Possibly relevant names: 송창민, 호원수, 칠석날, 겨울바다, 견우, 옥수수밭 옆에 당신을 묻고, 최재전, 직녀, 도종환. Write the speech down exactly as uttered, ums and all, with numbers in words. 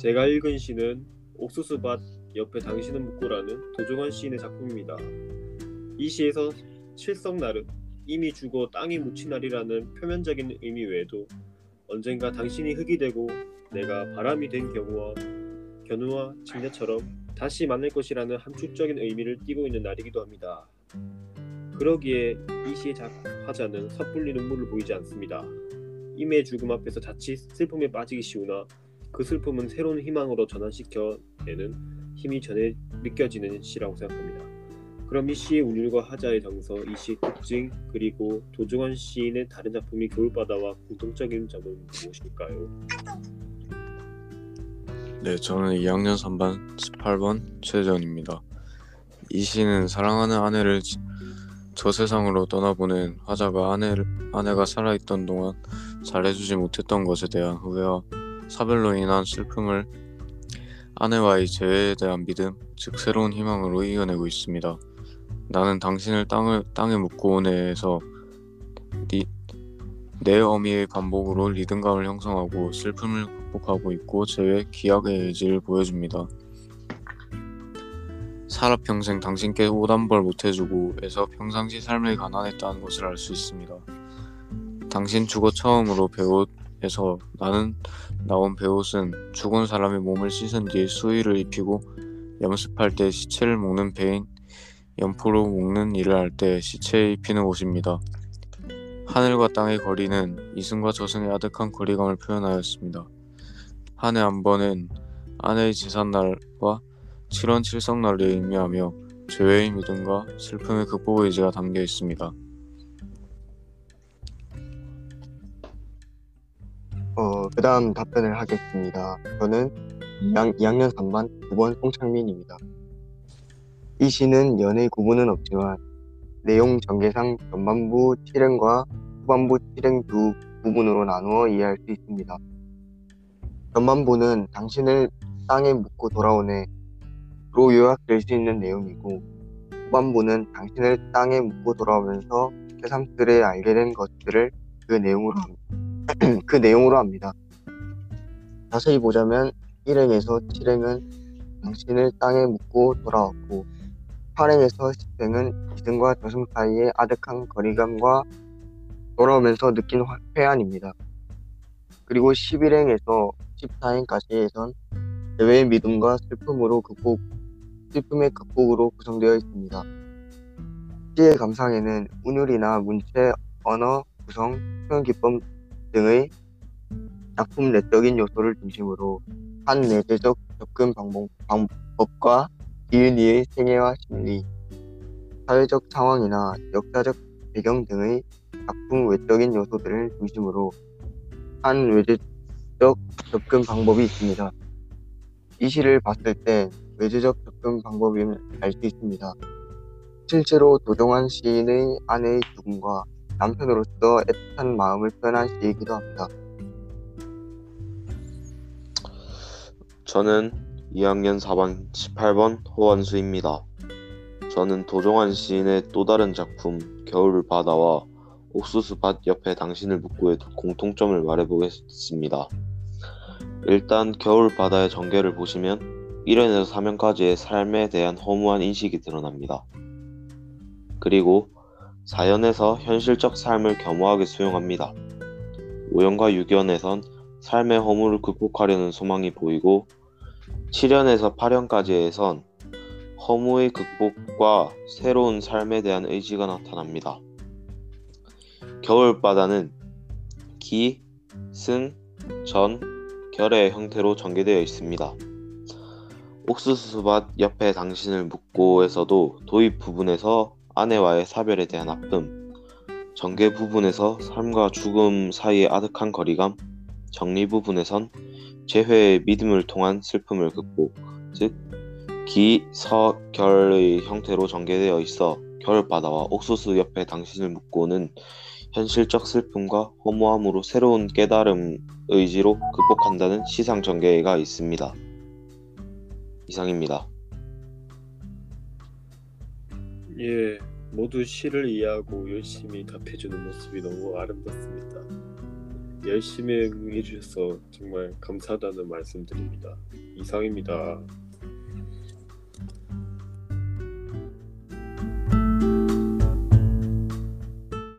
제가 읽은 시는 옥수수밭 옆에 당신을 묻고라는 도종환 시인의 작품입니다. 이 시에서 칠석날은 이미 죽어 땅에 묻힌 날이라는 표면적인 의미 외에도 언젠가 당신이 흙이 되고 내가 바람이 된 경우와 견우와 직녀처럼 다시 만날 것이라는 함축적인 의미를 띠고 있는 날이기도 합니다. 그러기에 이 시의 화자는 섣불리 눈물을 보이지 않습니다. 임의 죽음 앞에서 자칫 슬픔에 빠지기 쉬우나 그 슬픔은 새로운 희망으로 전환시켜내는 힘이 전에 느껴지는 시라고 생각합니다. 그럼 이 시의 운율과 하자의 정서, 이 시의 특징, 그리고 도종환 시인의 다른 작품이 겨울바다와 공통적인 점은 무엇일까요? 네, 저는 이 학년 삼 반 십팔 번 최재전입니다. 이 시는 사랑하는 아내를 저 세상으로 떠나보낸 화자가 아내를, 아내가 살아있던 동안 잘해주지 못했던 것에 대한 후회와 사별로 인한 슬픔을 아내와의 재회에 대한 믿음, 즉 새로운 희망으로 이겨내고 있습니다. 나는 당신을 땅을, 땅에 묻고 오네에서 내 어미의 반복으로 리듬감을 형성하고 슬픔을 극복하고 있고 재회 기약의 의지를 보여줍니다. 살아 평생 당신께 오단벌 못해주고 에서 평상시 삶이 가난했다는 것을 알 수 있습니다. 당신 죽어 처음으로 배옷에서 나는 나온 배옷은 죽은 사람의 몸을 씻은 뒤에 수의를 입히고 염습할 때 시체를 묶는 배인 연포로 묶는 일을 할 때 시체에 입히는 옷입니다. 하늘과 땅의 거리는 이승과 저승의 아득한 거리감을 표현하였습니다. 한 해 한 번은 아내의 제삿날과 칠월 칠석날을 의미하며 죄의 믿음과 슬픔의 극복 의지가 담겨 있습니다. 어, 그 다음 답변을 하겠습니다. 저는 이 학년 삼 반 구 번 송창민입니다. 이 시는 연의 구분은 없지만 내용 전개상 전반부 칠행과 후반부 칠행 두 부분으로 나누어 이해할 수 있습니다. 전반부는 당신을 땅에 묻고 돌아오네 로 요약될 수 있는 내용이고, 후반부는 당신을 땅에 묻고 돌아오면서 새삼스레 알게 된 것들을 그 내용으로 합니다. 그 내용으로 합니다. 자세히 보자면 일 행에서 칠 행은 당신을 땅에 묻고 돌아왔고, 팔 행에서 십 행은 이승과 저승 사이의 아득한 거리감과 돌아오면서 느낀 회한입니다. 그리고 십일 행에서 십사 행까지에선 재회의 믿음과 슬픔으로 극복, 슬픔의 극복으로 구성되어 있습니다. 시의 감상에는 운율이나 문체, 언어, 구성, 표현 기법 등의 작품 내적인 요소를 중심으로 한 내재적 접근 방법, 방법과 이은이의 생애와 심리, 사회적 상황이나 역사적 배경 등의 작품 외적인 요소들을 중심으로 한 외재적 접근 방법이 있습니다. 이 시를 봤을 때 외재적 접근 방법임을 알 수 있습니다. 실제로 도종환 시인의 아내의 죽음과 남편으로서 애틋한 마음을 표현한 시이기도 합니다. 저는 이 학년 사 반 십팔 번 호원수입니다. 저는 도종환 시인의 또 다른 작품 겨울바다와 옥수수밭 옆에 당신을 묻고의 공통점을 말해보겠습니다. 일단 겨울바다의 전개를 보시면 일 행에서 삼 행까지의 삶에 대한 허무한 인식이 드러납니다. 그리고 사 연에서 현실적 삶을 겸허하게 수용합니다. 오 연과 육 연에선 삶의 허무를 극복하려는 소망이 보이고, 칠 연에서 팔 연까지에선 허무의 극복과 새로운 삶에 대한 의지가 나타납니다. 겨울바다는 기, 승, 전, 결의 형태로 전개되어 있습니다. 옥수수밭 옆에 당신을 묻고에서도 도입 부분에서 아내와의 사별에 대한 아픔, 전개 부분에서 삶과 죽음 사이의 아득한 거리감, 정리 부분에선 재회의 믿음을 통한 슬픔을 극복, 즉 기, 서, 결의 형태로 전개되어 있어 겨울바다와 옥수수 옆에 당신을 묻고는 현실적 슬픔과 허무함으로 새로운 깨달음 의지로 극복한다는 시상 전개가 있습니다. 이상입니다. 예, 모두 시를 이해하고 열심히 답해주는 모습이 너무 아름답습니다. 열심히 해주셔서 정말 감사하다는 말씀드립니다. 이상입니다.